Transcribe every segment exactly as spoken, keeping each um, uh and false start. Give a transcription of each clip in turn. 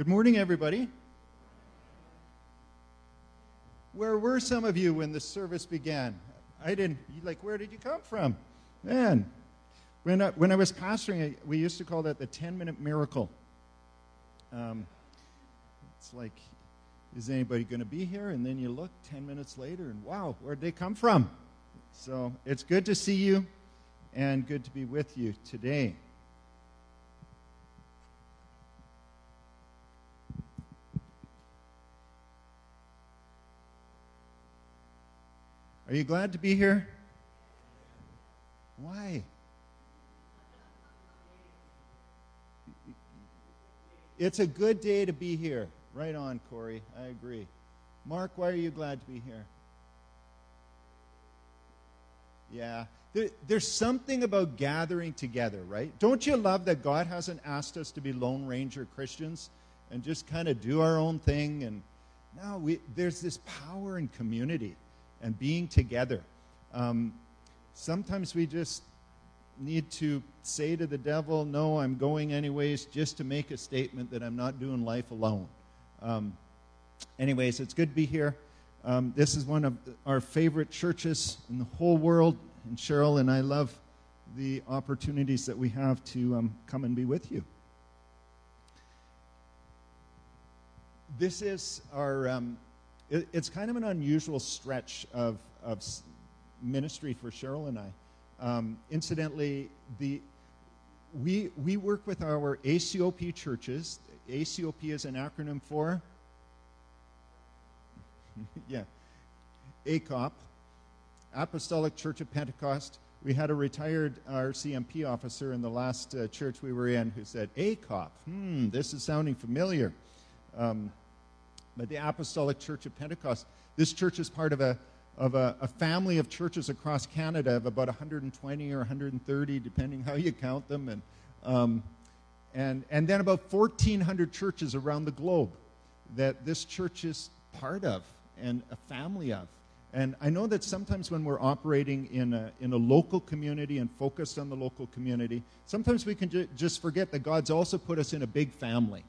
Good morning, everybody. Where were some of you when the service began? I didn't, like, where did you come from? Man, when I, when I was pastoring, we used to call that the ten-minute miracle. Um, it's like, is anybody going to be here? And then you look ten minutes later, and wow, where'd they come from? So it's good to see you, and good to be with you today. Are you glad to be here? Why? It's a good day to be here. Right on, Corey. I agree. Mark, why are you glad to be here? Yeah. There, there's something about gathering together, right? Don't you love that God hasn't asked us to be Lone Ranger Christians and just kind of do our own thing? And no, we, there's this power in community and being together. Um, sometimes we just need to say to the devil, no, I'm going anyways, just to make a statement that I'm not doing life alone. Um, anyways, it's good to be here. Um, this is one of our favorite churches in the whole world, and Cheryl and I love the opportunities that we have to um, come and be with you. This is our... Um, It's kind of an unusual stretch of, of ministry for Cheryl and I. Um, incidentally, the we we work with our A C O P churches. A C O P is an acronym for yeah, A C O P, Apostolic Church of Pentecost. We had a retired R C M P officer in the last uh, church we were in who said, A C O P, hmm, this is sounding familiar. Um, But the Apostolic Church of Pentecost, this church is part of a of a, a family of churches across Canada of about one hundred twenty or one hundred thirty, depending how you count them, and um, and and then about fourteen hundred churches around the globe that this church is part of and a family of. And I know that sometimes when we're operating in a in a local community and focused on the local community, sometimes we can ju- just forget that God's also put us in a big family.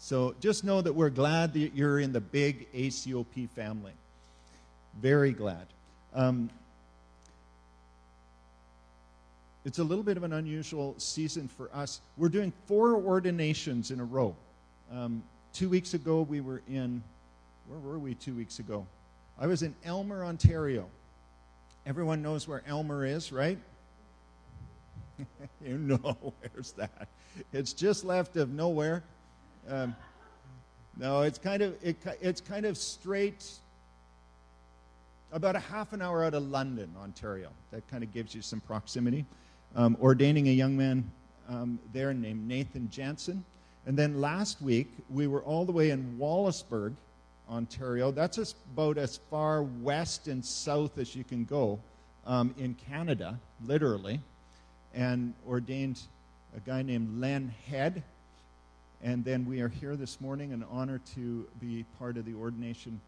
So just know that we're glad that you're in the big A C O P family. Very glad. Um, it's a little bit of an unusual season for us. We're doing four ordinations in a row. Um, two weeks ago we were in, where were we two weeks ago? I was in Elmer, Ontario. Everyone knows where Elmer is, right? You know, where's that? It's just left of nowhere. Um, no, it's kind of it, it's kind of straight, about a half an hour out of London, Ontario. That kind of gives you some proximity. Um, ordaining a young man um, there named Nathan Jansen, and then last week we were all the way in Wallaceburg, Ontario. That's as, about as far west and south as you can go um, in Canada, literally, and ordained a guy named Len Head. And then we are here this morning, an honor to be part of the ordination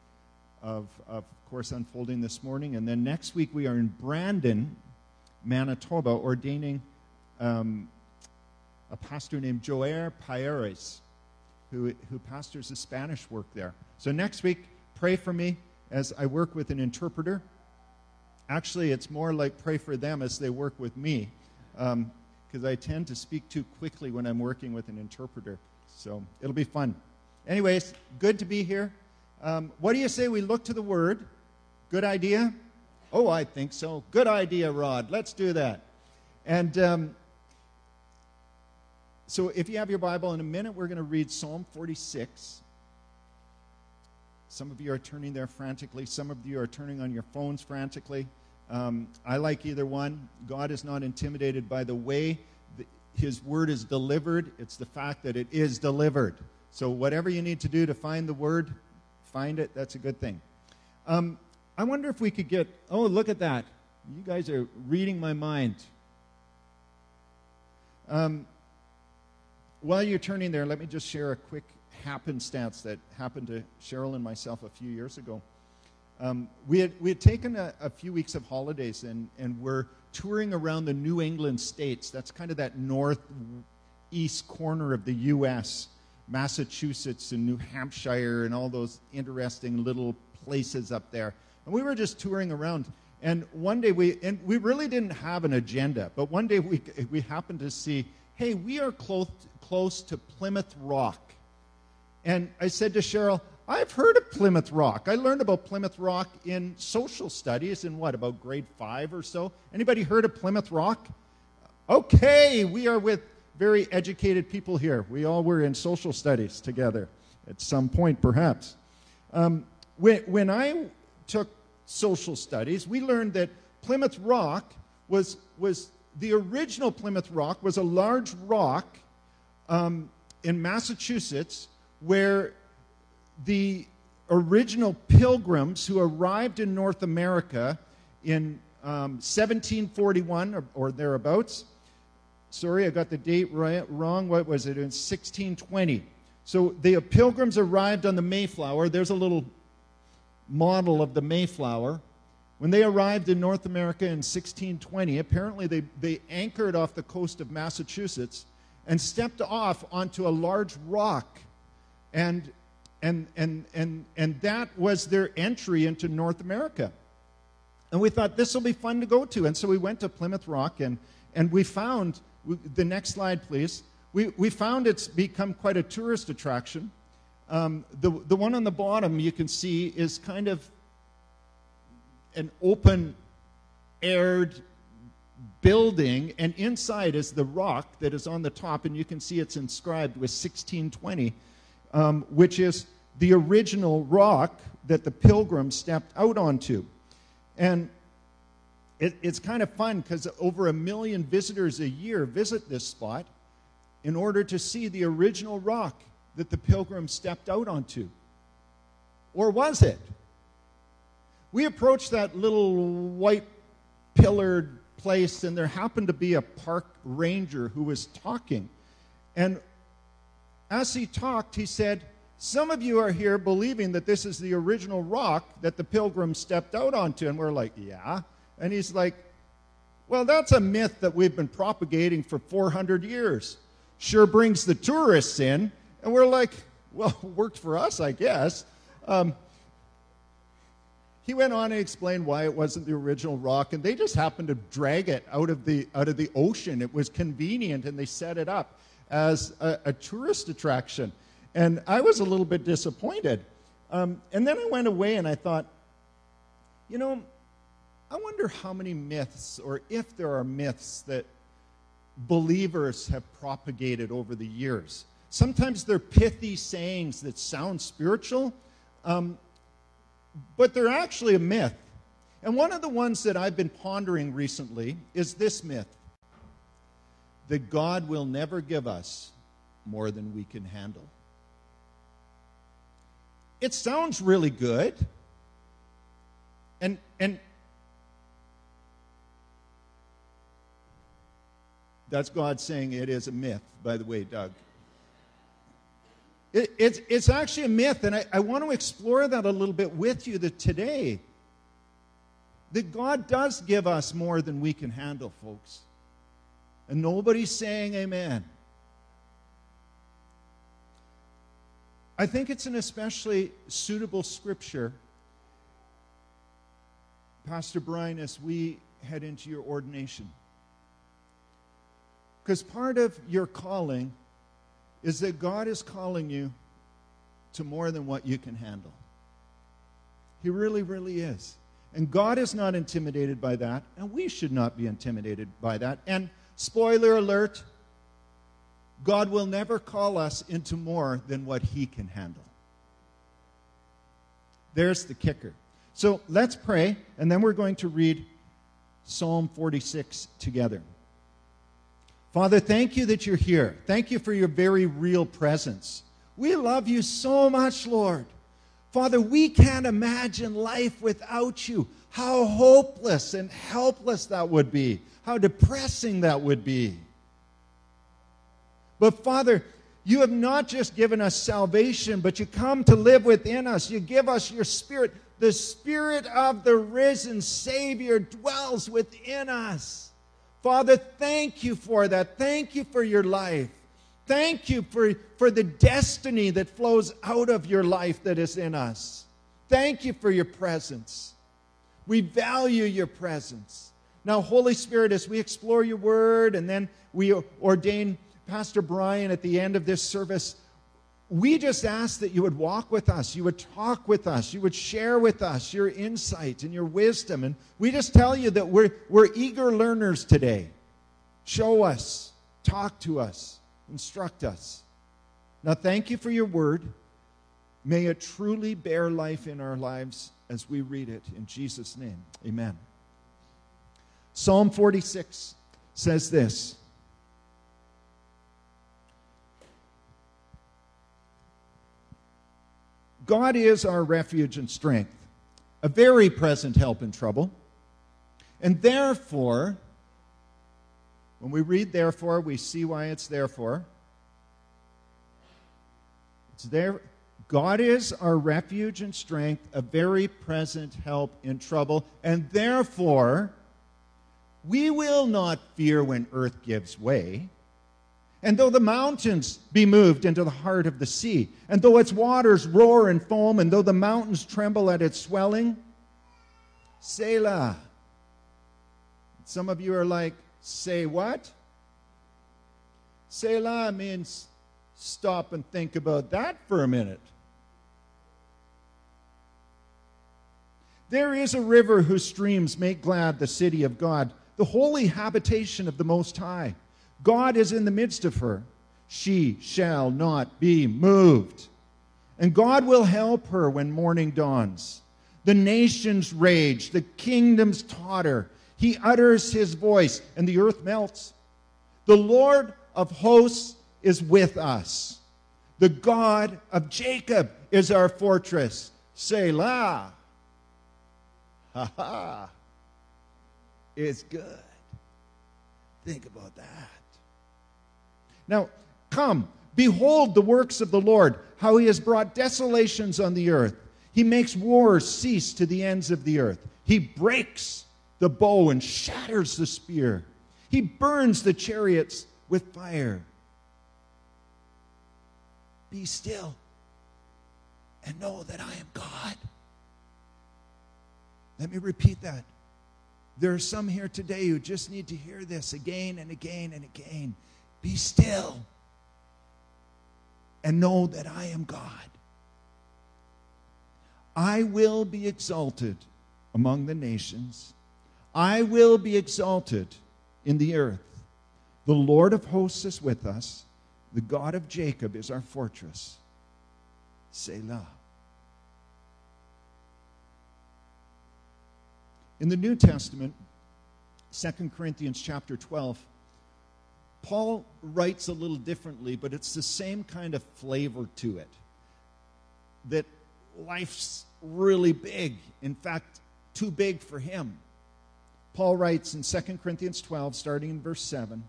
of, of course, unfolding this morning. And then next week we are in Brandon, Manitoba, ordaining um, a pastor named Joer Pares, who, who pastors the Spanish work there. So next week, pray for me as I work with an interpreter. Actually, it's more like pray for them as they work with me, um, because I tend to speak too quickly when I'm working with an interpreter. So it'll be fun. Anyways, good to be here. Um, what do you say we look to the Word? Good idea? Oh, I think so. Good idea, Rod. Let's do that. And um, so if you have your Bible, in a minute we're going to read Psalm forty-six. Some of you are turning there frantically. Some of you are turning on your phones frantically. Um, I like either one. God is not intimidated by the way His word is delivered. It's the fact that it is delivered. So whatever you need to do to find the word, find it. That's a good thing. Um, I wonder if we could get... Oh, look at that. You guys are reading my mind. Um, while you're turning there, let me just share a quick happenstance that happened to Cheryl and myself a few years ago. Um, we, had, we had taken a, a few weeks of holidays, and, and we're touring around the New England states. That's kind of that northeast corner of the U S Massachusetts and New Hampshire and all those interesting little places up there. And we were just touring around. And one day we, and we really didn't have an agenda, but one day we, we happened to see, hey, we are close, close to Plymouth Rock. And I said to Cheryl, I've heard of Plymouth Rock. I learned about Plymouth Rock in social studies in what, about grade five or so? Anybody heard of Plymouth Rock? Okay, we are with very educated people here. We all were in social studies together at some point, perhaps. Um, when, when I took social studies, we learned that Plymouth Rock was, was the original Plymouth Rock was a large rock um, in Massachusetts where the original pilgrims who arrived in North America in um, seventeen forty-one or, or thereabouts. Sorry, I got the date right, wrong. What was it? In sixteen twenty. So the pilgrims arrived on the Mayflower. There's a little model of the Mayflower. When they arrived in North America in sixteen twenty, apparently they, they anchored off the coast of Massachusetts and stepped off onto a large rock. And And, and, and, and that was their entry into North America. And we thought, this will be fun to go to. And so we went to Plymouth Rock, and, and we found, we, the next slide, please. We, we found it's become quite a tourist attraction. Um, the, the one on the bottom, you can see, is kind of an open-aired building. And inside is the rock that is on the top. And you can see it's inscribed with sixteen twenty. Um, which is the original rock that the pilgrims stepped out onto. And it, it's kind of fun because over a million visitors a year visit this spot in order to see the original rock that the pilgrims stepped out onto. Or was it? We approached that little white pillared place, and there happened to be a park ranger who was talking. And as he talked, he said, some of you are here believing that this is the original rock that the pilgrims stepped out onto. And we're like, yeah. And he's like, well, that's a myth that we've been propagating for four hundred years. Sure brings the tourists in. And we're like, well, it worked for us, I guess. Um, he went on and explained why it wasn't the original rock. And they just happened to drag it out of the, out of the ocean. It was convenient, and they set it up as a, a tourist attraction. And I was a little bit disappointed. Um, and then I went away and I thought, you know, I wonder how many myths, or if there are myths, that believers have propagated over the years. Sometimes they're pithy sayings that sound spiritual, um, but they're actually a myth. And one of the ones that I've been pondering recently is this myth: that God will never give us more than we can handle. It sounds really good. And, and that's God saying it is a myth, by the way, Doug. It, it's, it's actually a myth, and I, I want to explore that a little bit with you that today. That God does give us more than we can handle, folks. And nobody's saying amen. I think it's an especially suitable scripture, Pastor Brian, as we head into your ordination. Because part of your calling is that God is calling you to more than what you can handle. He really, really is. And God is not intimidated by that, and we should not be intimidated by that. And spoiler alert, God will never call us into more than what He can handle. There's the kicker. So let's pray, and then we're going to read Psalm forty-six together. Father, thank you that you're here. Thank you for your very real presence. We love you so much, Lord. Father, we can't imagine life without you. How hopeless and helpless that would be. How depressing that would be. But Father, you have not just given us salvation, but you come to live within us. You give us your Spirit. The Spirit of the risen Savior dwells within us. Father, thank you for that. Thank you for your life. Thank you for, for the destiny that flows out of your life that is in us. Thank you for your presence. We value your presence. Now, Holy Spirit, as we explore your word and then we ordain Pastor Brian at the end of this service, we just ask that you would walk with us, you would talk with us, you would share with us your insight and your wisdom. And we just tell you that we're, we're eager learners today. Show us, talk to us, instruct us. Now, thank you for your word. May it truly bear life in our lives as we read it. In Jesus' name, amen. Psalm forty-six says this. God is our refuge and strength, a very present help in trouble. And therefore, when we read therefore, we see why it's therefore. It's there. God is our refuge and strength, a very present help in trouble, and therefore we will not fear when earth gives way, and though the mountains be moved into the heart of the sea, and though its waters roar and foam, and though the mountains tremble at its swelling. Selah. Some of you are like, say what? Selah means stop and think about that for a minute. There is a river whose streams make glad the city of God, the holy habitation of the Most High. God is in the midst of her. She shall not be moved. And God will help her when morning dawns. The nations rage, the kingdoms totter. He utters his voice, and the earth melts. The Lord of hosts is with us. The God of Jacob is our fortress. Selah. Ha ha. It's good. Think about that. Now, come, behold the works of the Lord, how he has brought desolations on the earth. He makes wars cease to the ends of the earth. He breaks the bow and shatters the spear. He burns the chariots with fire. Be still and know that I am God. Let me repeat that. There are some here today who just need to hear this again and again and again. Be still and know that I am God. I will be exalted among the nations. I will be exalted in the earth. The Lord of hosts is with us. The God of Jacob is our fortress. Selah. In the New Testament, Second Corinthians chapter twelve, Paul writes a little differently, but it's the same kind of flavor to it. That life's really big. In fact, too big for him. Paul writes in Second Corinthians twelve, starting in verse seven,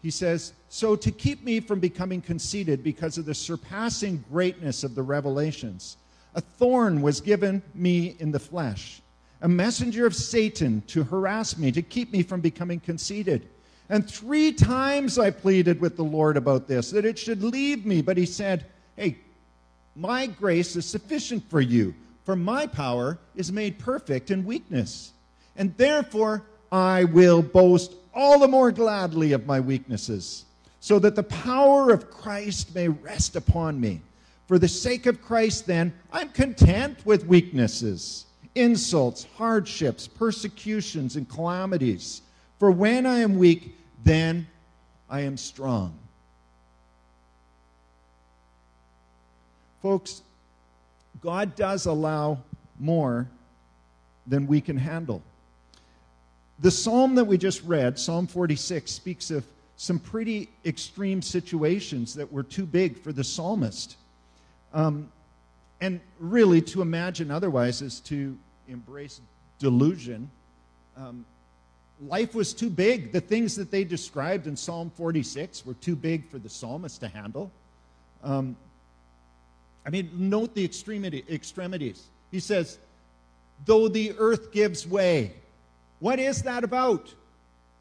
he says, so to keep me from becoming conceited because of the surpassing greatness of the revelations, a thorn was given me in the flesh, a messenger of Satan to harass me, to keep me from becoming conceited. And three times I pleaded with the Lord about this, that it should leave me. But he said, hey, my grace is sufficient for you, for my power is made perfect in weakness. And therefore I will boast all the more gladly of my weaknesses, so that the power of Christ may rest upon me. For the sake of Christ, then, I'm content with weaknesses, insults, hardships, persecutions, and calamities. For when I am weak, then I am strong. Folks, God does allow more than we can handle. The psalm that we just read, Psalm forty-six, speaks of some pretty extreme situations that were too big for the psalmist. Um, and really, to imagine otherwise is to embrace delusion. Um, life was too big. The things that they described in Psalm forty-six were too big for the psalmist to handle. Um, I mean, note the extremity, extremities. He says, though the earth gives way. What is that about?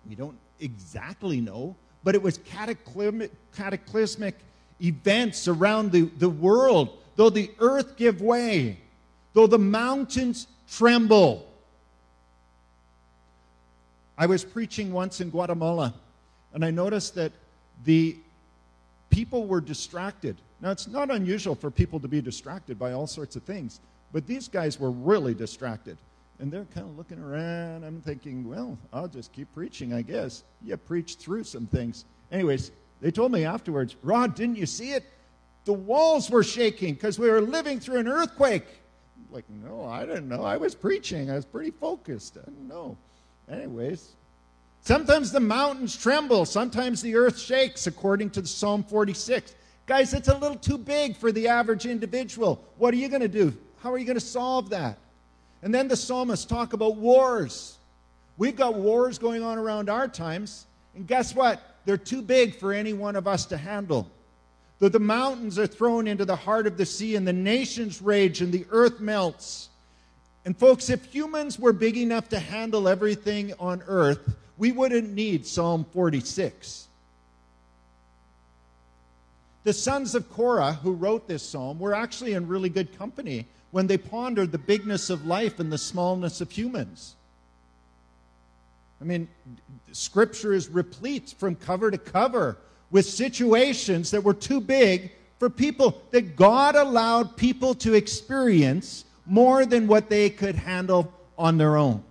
We don't exactly know, but it was cataclysmic, cataclysmic events around the, the world. Though the earth give way, though the mountains tremble. I was preaching once in Guatemala, and I noticed that the people were distracted. Now, it's not unusual for people to be distracted by all sorts of things, but these guys were really distracted. And they're kind of looking around. I'm thinking, well, I'll just keep preaching, I guess. You preach through some things. Anyways, they told me afterwards, Rod, didn't you see it? The walls were shaking because we were living through an earthquake. I'm like, no, I didn't know. I was preaching. I was pretty focused. I didn't know. Anyways, sometimes the mountains tremble. Sometimes the earth shakes, according to Psalm forty-six. Guys, it's a little too big for the average individual. What are you going to do? How are you going to solve that? And then the psalmists talk about wars. We've got wars going on around our times. And guess what? They're too big for any one of us to handle. Though the mountains are thrown into the heart of the sea, and the nations rage, and the earth melts. And folks, if humans were big enough to handle everything on earth, we wouldn't need Psalm forty-six. The sons of Korah, who wrote this psalm, were actually in really good company when they pondered the bigness of life and the smallness of humans. I mean, Scripture is replete from cover to cover with situations that were too big for people, that God allowed people to experience more than what they could handle on their own.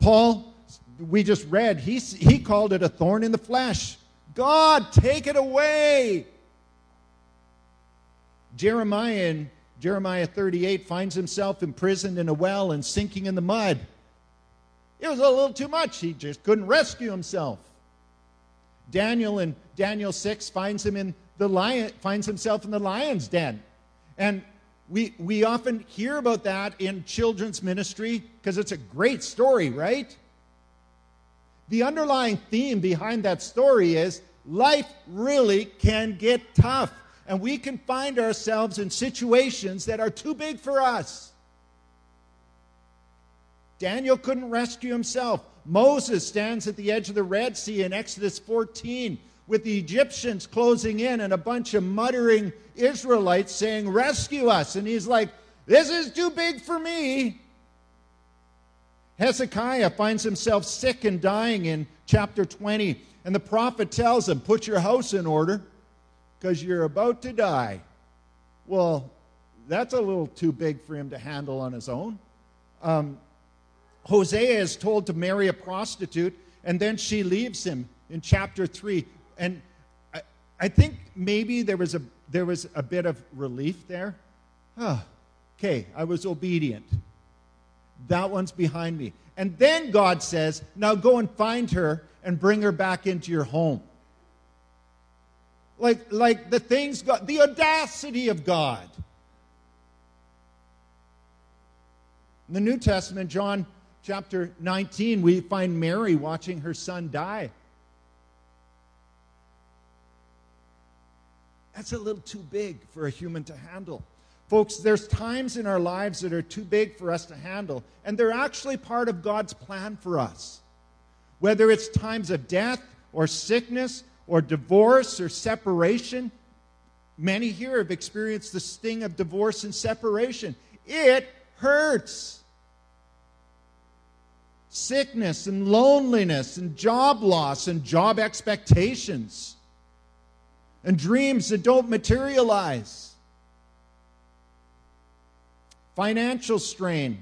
Paul, we just read, he, he called it a thorn in the flesh. God, take it away. Jeremiah in Jeremiah thirty-eight finds himself imprisoned in a well and sinking in the mud. It was a little too much. He just couldn't rescue himself. Daniel in Daniel six finds him in the lion, finds himself in the lion's den. And we, we often hear about that in children's ministry because it's a great story, right? The underlying theme behind that story is life really can get tough, and we can find ourselves in situations that are too big for us. Daniel couldn't rescue himself. Moses stands at the edge of the Red Sea in Exodus fourteen with the Egyptians closing in and a bunch of muttering Israelites saying, "Rescue us." And he's like, "This is too big for me." Hezekiah finds himself sick and dying in chapter twenty, and the prophet tells him, "Put your house in order because you're about to die." Well, that's a little too big for him to handle on his own. Um, Hosea is told to marry a prostitute, and then she leaves him in chapter three. And I, I think maybe there was a, there was a bit of relief there. Oh, okay, I was obedient. That one's behind me. And then God says, now go and find her and bring her back into your home. Like, like the things God, the audacity of God. In the New Testament, John chapter nineteen, we find Mary watching her son die. That's a little too big for a human to handle. Folks, there's times in our lives that are too big for us to handle, and they're actually part of God's plan for us. Whether it's times of death or sickness or divorce or separation, many here have experienced the sting of divorce and separation. It hurts. Sickness and loneliness and job loss and job expectations and dreams that don't materialize. Financial strain,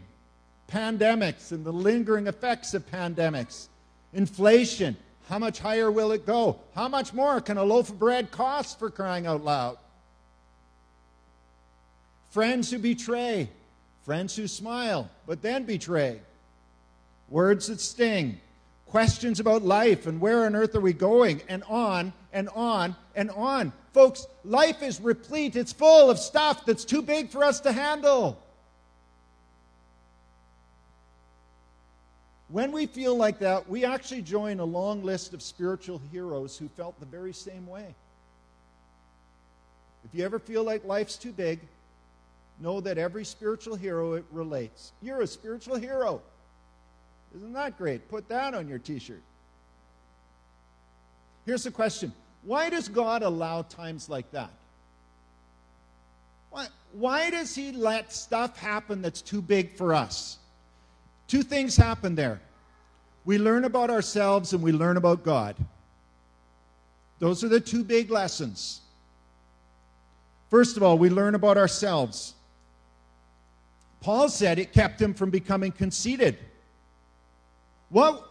pandemics and the lingering effects of pandemics, inflation, how much higher will it go? How much more can a loaf of bread cost, for crying out loud? Friends who betray, friends who smile but then betray, words that sting, questions about life and where on earth are we going, and on and on and on. Folks, life is replete. It's full of stuff that's too big for us to handle. When we feel like that, we actually join a long list of spiritual heroes who felt the very same way. If you ever feel like life's too big, know that every spiritual hero it relates. You're a spiritual hero. Isn't that great? Put that on your t-shirt. Here's the question. Why does God allow times like that? Why, why does he let stuff happen that's too big for us? Two things happen there. We learn about ourselves and we learn about God. Those are the two big lessons. First of all, we learn about ourselves. Paul said it kept him from becoming conceited. What,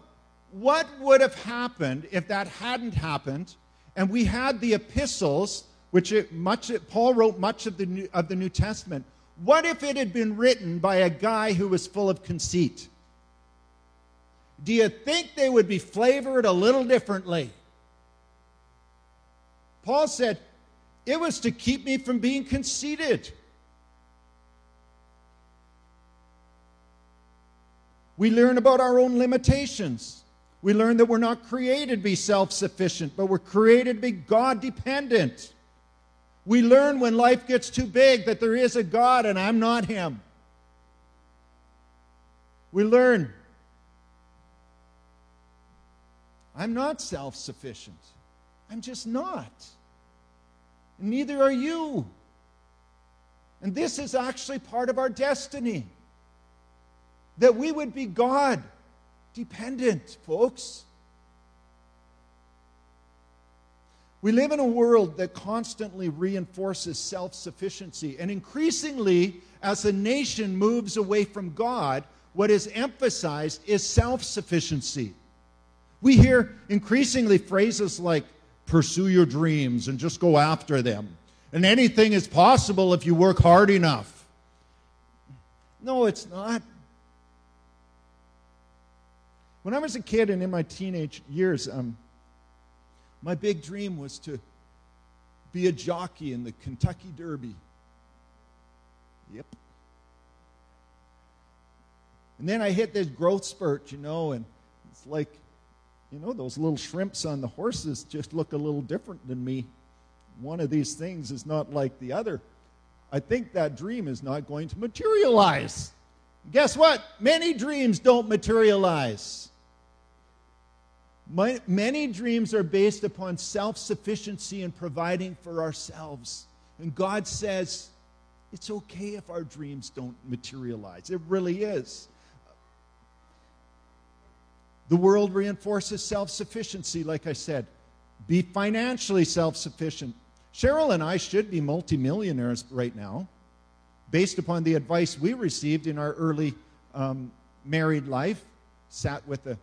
what would have happened if that hadn't happened? And we had the epistles, which it much, Paul wrote much of the, New, of the New Testament. What if it had been written by a guy who was full of conceit? Do you think they would be flavored a little differently? Paul said, it was to keep me from being conceited. We learn about our own limitations. We learn that we're not created to be self-sufficient, but we're created to be God-dependent. We learn when life gets too big that there is a God and I'm not him. We learn I'm not self-sufficient. I'm just not. And neither are you. And this is actually part of our destiny, that we would be God dependent, folks. We live in a world that constantly reinforces self-sufficiency, and increasingly, as a nation moves away from God, what is emphasized is self-sufficiency. We hear increasingly phrases like, pursue your dreams and just go after them, and anything is possible if you work hard enough. No, it's not. When I was a kid and in my teenage years, um, my big dream was to be a jockey in the Kentucky Derby. Yep. And then I hit this growth spurt, you know, and it's like, you know, those little shrimps on the horses just look a little different than me. One of these things is not like the other. I think that dream is not going to materialize. Guess what? Many dreams don't materialize. My, many dreams are based upon self-sufficiency and providing for ourselves. And God says, it's okay if our dreams don't materialize. It really is. The world reinforces self-sufficiency, like I said. Be financially self-sufficient. Cheryl and I should be multimillionaires right now, based upon the advice we received in our early um, married life. Sat with a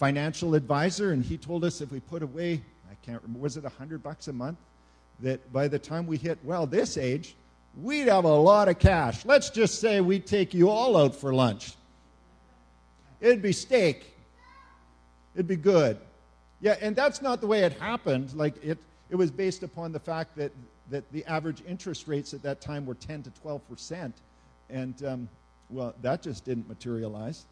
financial advisor, and he told us if we put away, I can't remember, was it a hundred bucks a month? That by the time we hit, well, this age, we'd have a lot of cash. Let's just say we'd take you all out for lunch. It'd be steak. It'd be good. Yeah, and that's not the way it happened. Like, it, it was based upon the fact that, that the average interest rates at that time were ten to twelve percent. And, um, well, that just didn't materialize.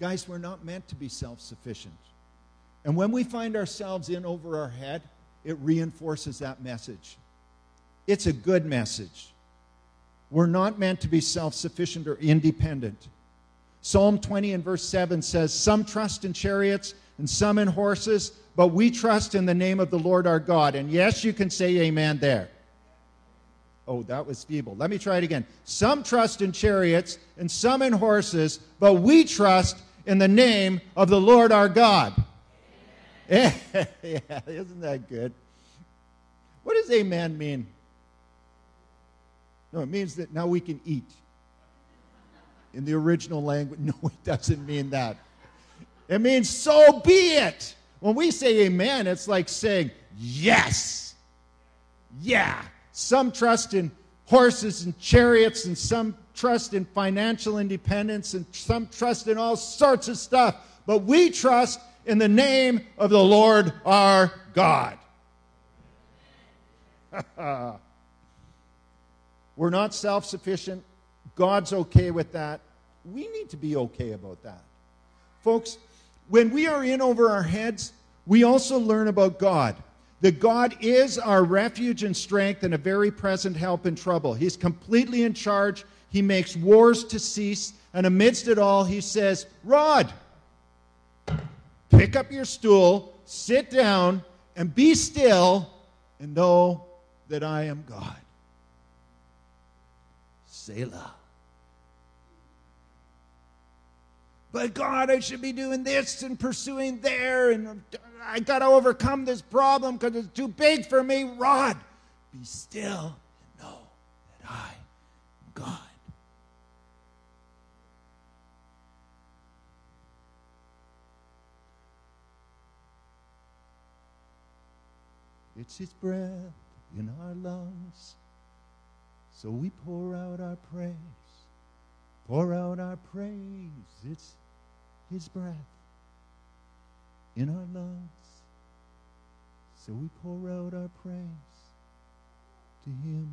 Guys, we're not meant to be self-sufficient. And when we find ourselves in over our head, it reinforces that message. It's a good message. We're not meant to be self-sufficient or independent. Psalm twenty and verse seven says, some trust in chariots and some in horses, but we trust in the name of the Lord our God. And yes, you can say amen there. Oh, that was feeble. Let me try it again. Some trust in chariots and some in horses, but we trust in the name of the Lord our God. Yeah, isn't that good? What does amen mean? No, it means that now we can eat. In the original language, no, it doesn't mean that. It means so be it. When we say amen, it's like saying yes. Yeah. Some trust in horses and chariots, and some trust in financial independence, and some trust in all sorts of stuff. But we trust in the name of the Lord our God. We're not self-sufficient. God's okay with that. We need to be okay about that. Folks, when we are in over our heads, we also learn about God. That God is our refuge and strength and a very present help in trouble. He's completely in charge. He makes wars to cease. And amidst it all, he says, Rod, pick up your stool, sit down, and be still, and know that I am God. Selah. But God, I should be doing this and pursuing there, and I got to overcome this problem because it's too big for me. Rod, be still and know that I am God. It's His breath in our lungs, so we pour out our praise. Pour out our praise. It's His breath in our lungs, so we pour out our praise to Him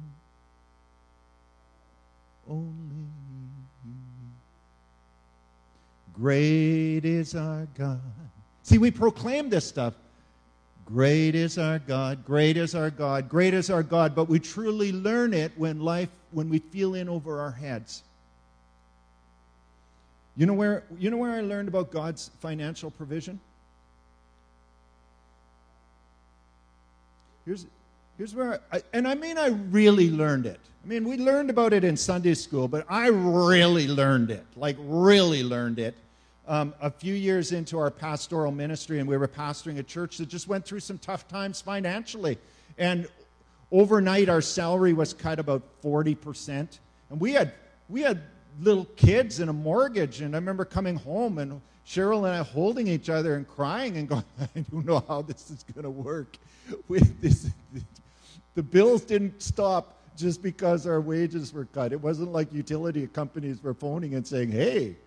only. Great is our God. See, we proclaim this stuff. Great is our God, great is our God, great is our God. But we truly learn it when life, when we feel in over our heads. You know where, you know where I learned about God's financial provision? Here's, here's where, I, and I mean I really learned it. I mean, we learned about it in Sunday school, but I really learned it, like really learned it. Um, a few years into our pastoral ministry, and we were pastoring a church that just went through some tough times financially. And overnight, our salary was cut about forty percent. And we had, we had little kids and a mortgage. And I remember coming home, and Cheryl and I holding each other and crying and going, I don't know how this is going to work. With this. The bills didn't stop just because our wages were cut. It wasn't like utility companies were phoning and saying, hey,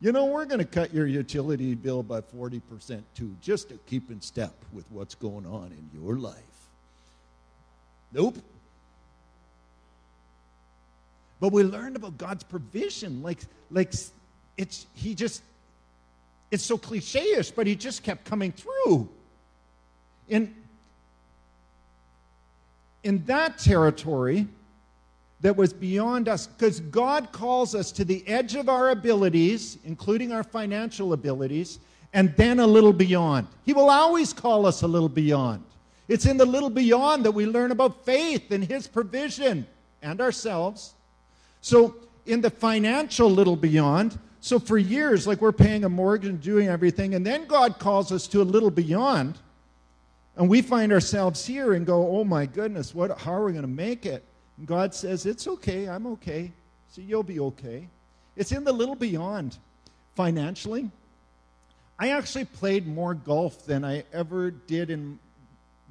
you know, we're going to cut your utility bill by forty percent too, just to keep in step with what's going on in your life. Nope. But we learned about God's provision. Like, like it's, he just, it's so cliche-ish, but He just kept coming through. In, in that territory that was beyond us, because God calls us to the edge of our abilities, including our financial abilities, and then a little beyond. He will always call us a little beyond. It's in the little beyond that we learn about faith and His provision and ourselves. So in the financial little beyond, so for years, like we're paying a mortgage and doing everything, and then God calls us to a little beyond, and we find ourselves here and go, oh my goodness, what, how are we going to make it? God says, it's okay, I'm okay, so you'll be okay. It's in the little beyond. Financially, I actually played more golf than I ever did in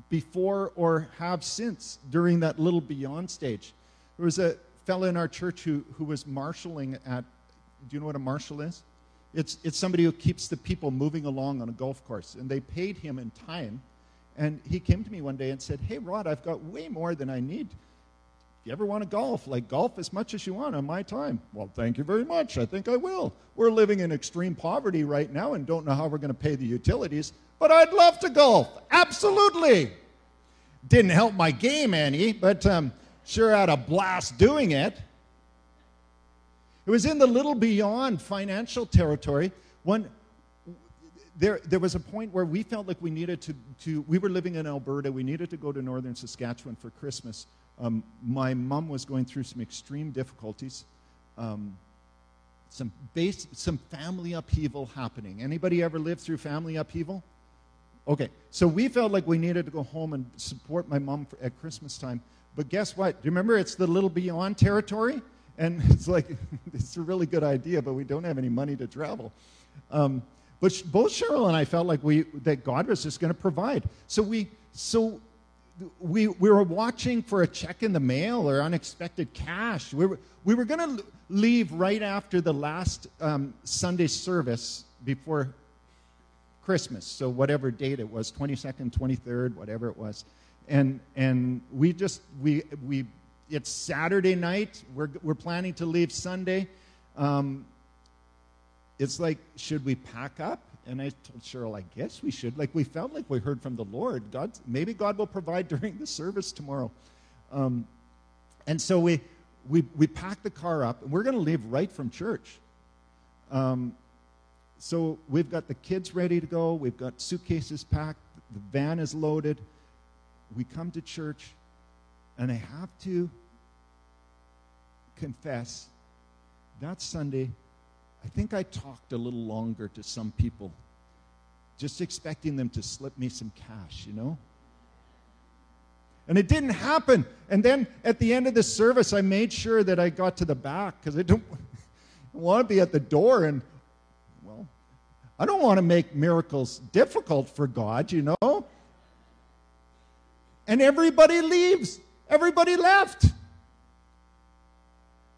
before or have since during that little beyond stage. There was a fellow in our church who, who was marshalling at, do you know what a marshal is? It's, it's somebody who keeps the people moving along on a golf course, and they paid him in time. And he came to me one day and said, hey, Rod, I've got way more than I need. You ever want to golf? Like, golf as much as you want on my time. Well, thank you very much. I think I will. We're living in extreme poverty right now and don't know how we're going to pay the utilities, but I'd love to golf. Absolutely. Didn't help my game any, but um, sure had a blast doing it. It was in the little beyond financial territory. One, there, there was a point where we felt like we needed to, to, we were living in Alberta. We needed to go to northern Saskatchewan for Christmas. Um, my mom was going through some extreme difficulties, um, some, base, some family upheaval happening. Anybody ever lived through family upheaval? Okay, so we felt like we needed to go home and support my mom for, at Christmas time. But guess what? Do you remember it's the little beyond territory? And it's like, it's a really good idea, but we don't have any money to travel. Um, but both Cheryl and I felt like we, that God was just going to provide. So we, so... We, we were watching for a check in the mail or unexpected cash. We were, we were going to leave right after the last um, Sunday service before Christmas, so whatever date it was, twenty-second, twenty-third, whatever it was. And, and we just, we, we, it's Saturday night. We're, we're planning to leave Sunday. Um, it's like, should we pack up? And I told Cheryl, I guess we should. Like, we felt like we heard from the Lord. God, maybe God will provide during the service tomorrow. Um, and so we, we, we packed the car up, and we're going to leave right from church. Um, So we've got the kids ready to go. We've got suitcases packed. The van is loaded. We come to church, and I have to confess, that Sunday, I think I talked a little longer to some people, just expecting them to slip me some cash, you know? And it didn't happen. And then at the end of the service, I made sure that I got to the back, because I don't want to be at the door. And, well, I don't want to make miracles difficult for God, you know? And everybody leaves. Everybody left.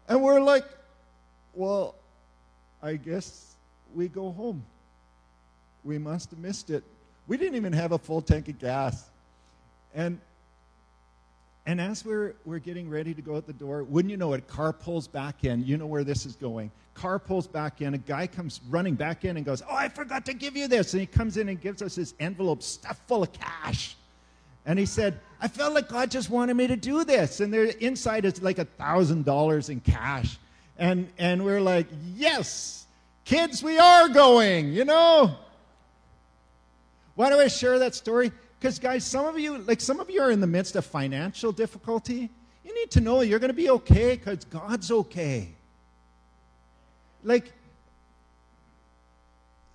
And we're like, well, I guess we go home. We must have missed it. We didn't even have a full tank of gas. And and as we're, we're getting ready to go out the door, wouldn't you know it, car pulls back in. You know where this is going. Car pulls back in. A guy comes running back in and goes, oh, I forgot to give you this. And he comes in and gives us this envelope stuffed full of cash. And he said, I felt like God just wanted me to do this. And there, inside is like one thousand dollars in cash. And, and we're like, yes, kids, we are going, you know. Why do I share that story? Because, guys, some of you, like some of you are in the midst of financial difficulty. You need to know you're going to be okay because God's okay. Like,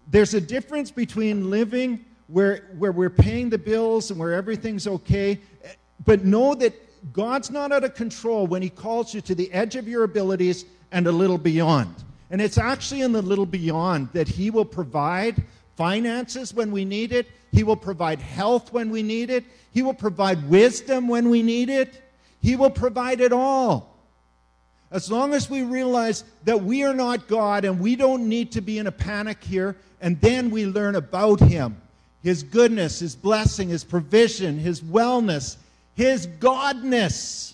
there's a difference between living Where, where we're paying the bills and where everything's okay. But know that God's not out of control when he calls you to the edge of your abilities and a little beyond. And it's actually in the little beyond that he will provide finances when we need it. He will provide health when we need it. He will provide wisdom when we need it. He will provide it all. As long as we realize that we are not God and we don't need to be in a panic here, and then we learn about him. His goodness, his blessing, his provision, his wellness, his godness.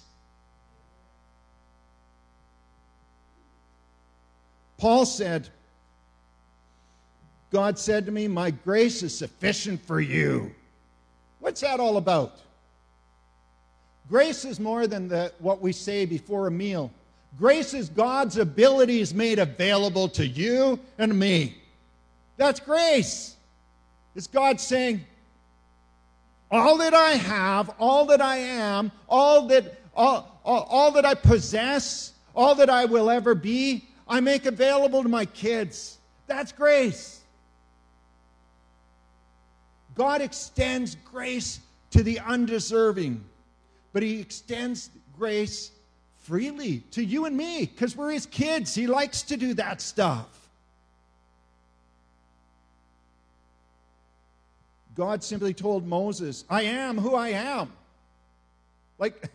Paul said, God said to me, my grace is sufficient for you. What's that all about? Grace is more than the, what we say before a meal. Grace is God's abilities made available to you and me. That's grace. It's God saying, all that I have, all that I am, all that, all, all, all that I possess, all that I will ever be, I make available to my kids. That's grace. God extends grace to the undeserving, but he extends grace freely to you and me because we're his kids. He likes to do that stuff. God simply told Moses, I am who I am. Like,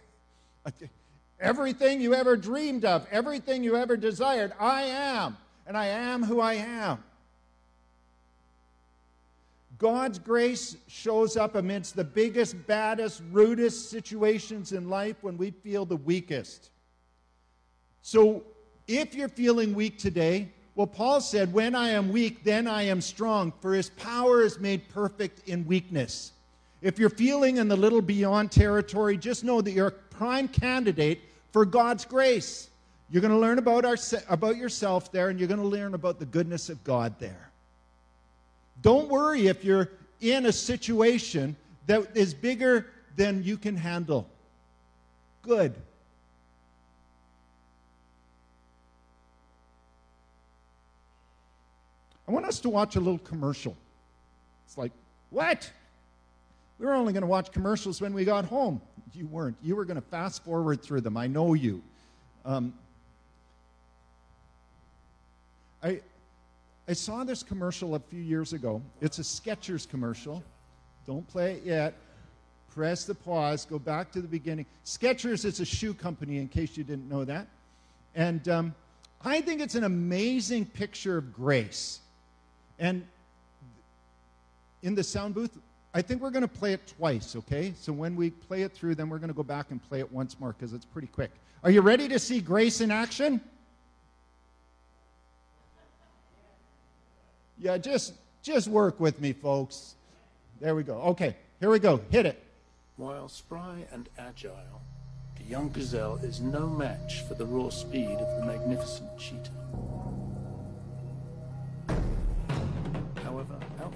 everything you ever dreamed of, everything you ever desired, I am, and I am who I am. God's grace shows up amidst the biggest, baddest, rudest situations in life when we feel the weakest. So, if you're feeling weak today, well, Paul said, when I am weak, then I am strong, for his power is made perfect in weakness. If you're feeling in the little beyond territory, just know that you're a prime candidate for God's grace. You're going to learn about, our, about yourself there, and you're going to learn about the goodness of God there. Don't worry if you're in a situation that is bigger than you can handle. Good. I want us to watch a little commercial. It's like, what? We were only going to watch commercials when we got home. You weren't. You were going to fast forward through them. I know you. Um, I, I saw this commercial a few years ago. It's a Skechers commercial. Don't play it yet. Press the pause. Go back to the beginning. Skechers is a shoe company, in case you didn't know that. And um, I think it's an amazing picture of grace. And in the sound booth, I think we're going to play it twice, okay? So when we play it through, then we're going to go back and play it once more because it's pretty quick. Are you ready to see grace in action? Yeah, just just work with me, folks. There we go. Okay, here we go. Hit it. While spry and agile, the young gazelle is no match for the raw speed of the magnificent cheetah.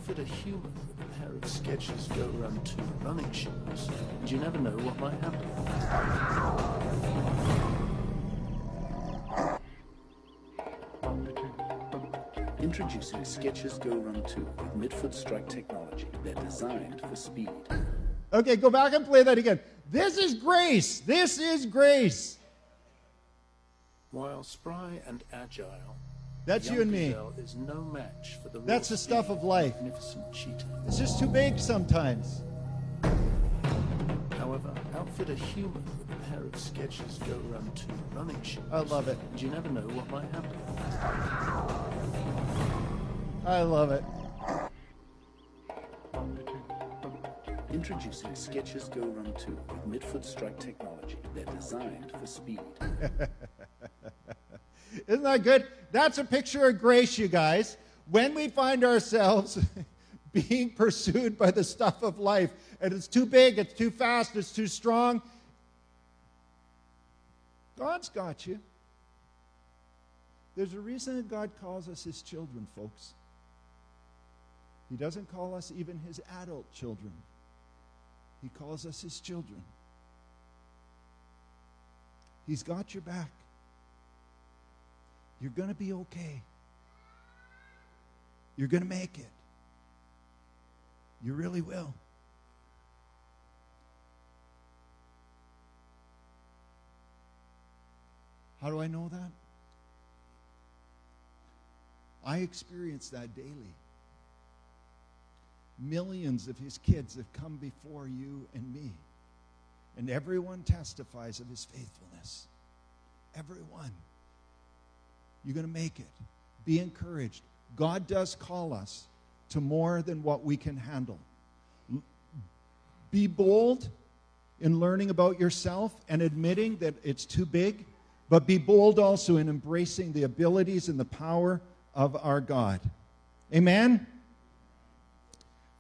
outfit a human with a pair of Skechers Go Run two running shoes, and you never know what might happen. Introducing Skechers Go Run two with midfoot strike technology. They're designed for speed. Okay, go back and play that again. This is grace. This is grace. While spry and agile, that's you and me. Is no match for the That's the stuff of life. Magnificent cheetah. It's just too big sometimes. However, outfit a human with a pair of Skechers Go Run two running shoes. I love it. And you never know what might happen. I love it. Introducing Skechers Go Run two with midfoot strike technology. They're designed for speed. Isn't that good? That's a picture of grace, you guys. When we find ourselves being pursued by the stuff of life, and it's too big, it's too fast, it's too strong, God's got you. There's a reason that God calls us his children, folks. He doesn't call us even his adult children. He calls us his children. He's got your back. You're going to be okay. You're going to make it. You really will. How do I know that? I experience that daily. Millions of his kids have come before you and me, and everyone testifies of his faithfulness. Everyone. You're going to make it. Be encouraged. God does call us to more than what we can handle. Be bold in learning about yourself and admitting that it's too big, but be bold also in embracing the abilities and the power of our God. Amen?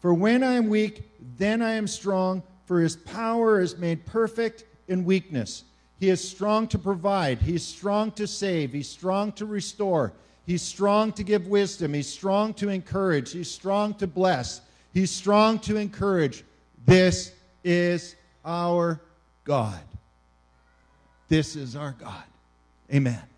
For when I am weak, then I am strong, for his power is made perfect in weakness. He is strong to provide. He's strong to save. He's strong to restore. He's strong to give wisdom. He's strong to encourage. He's strong to bless. He's strong to encourage. This is our God. This is our God. Amen.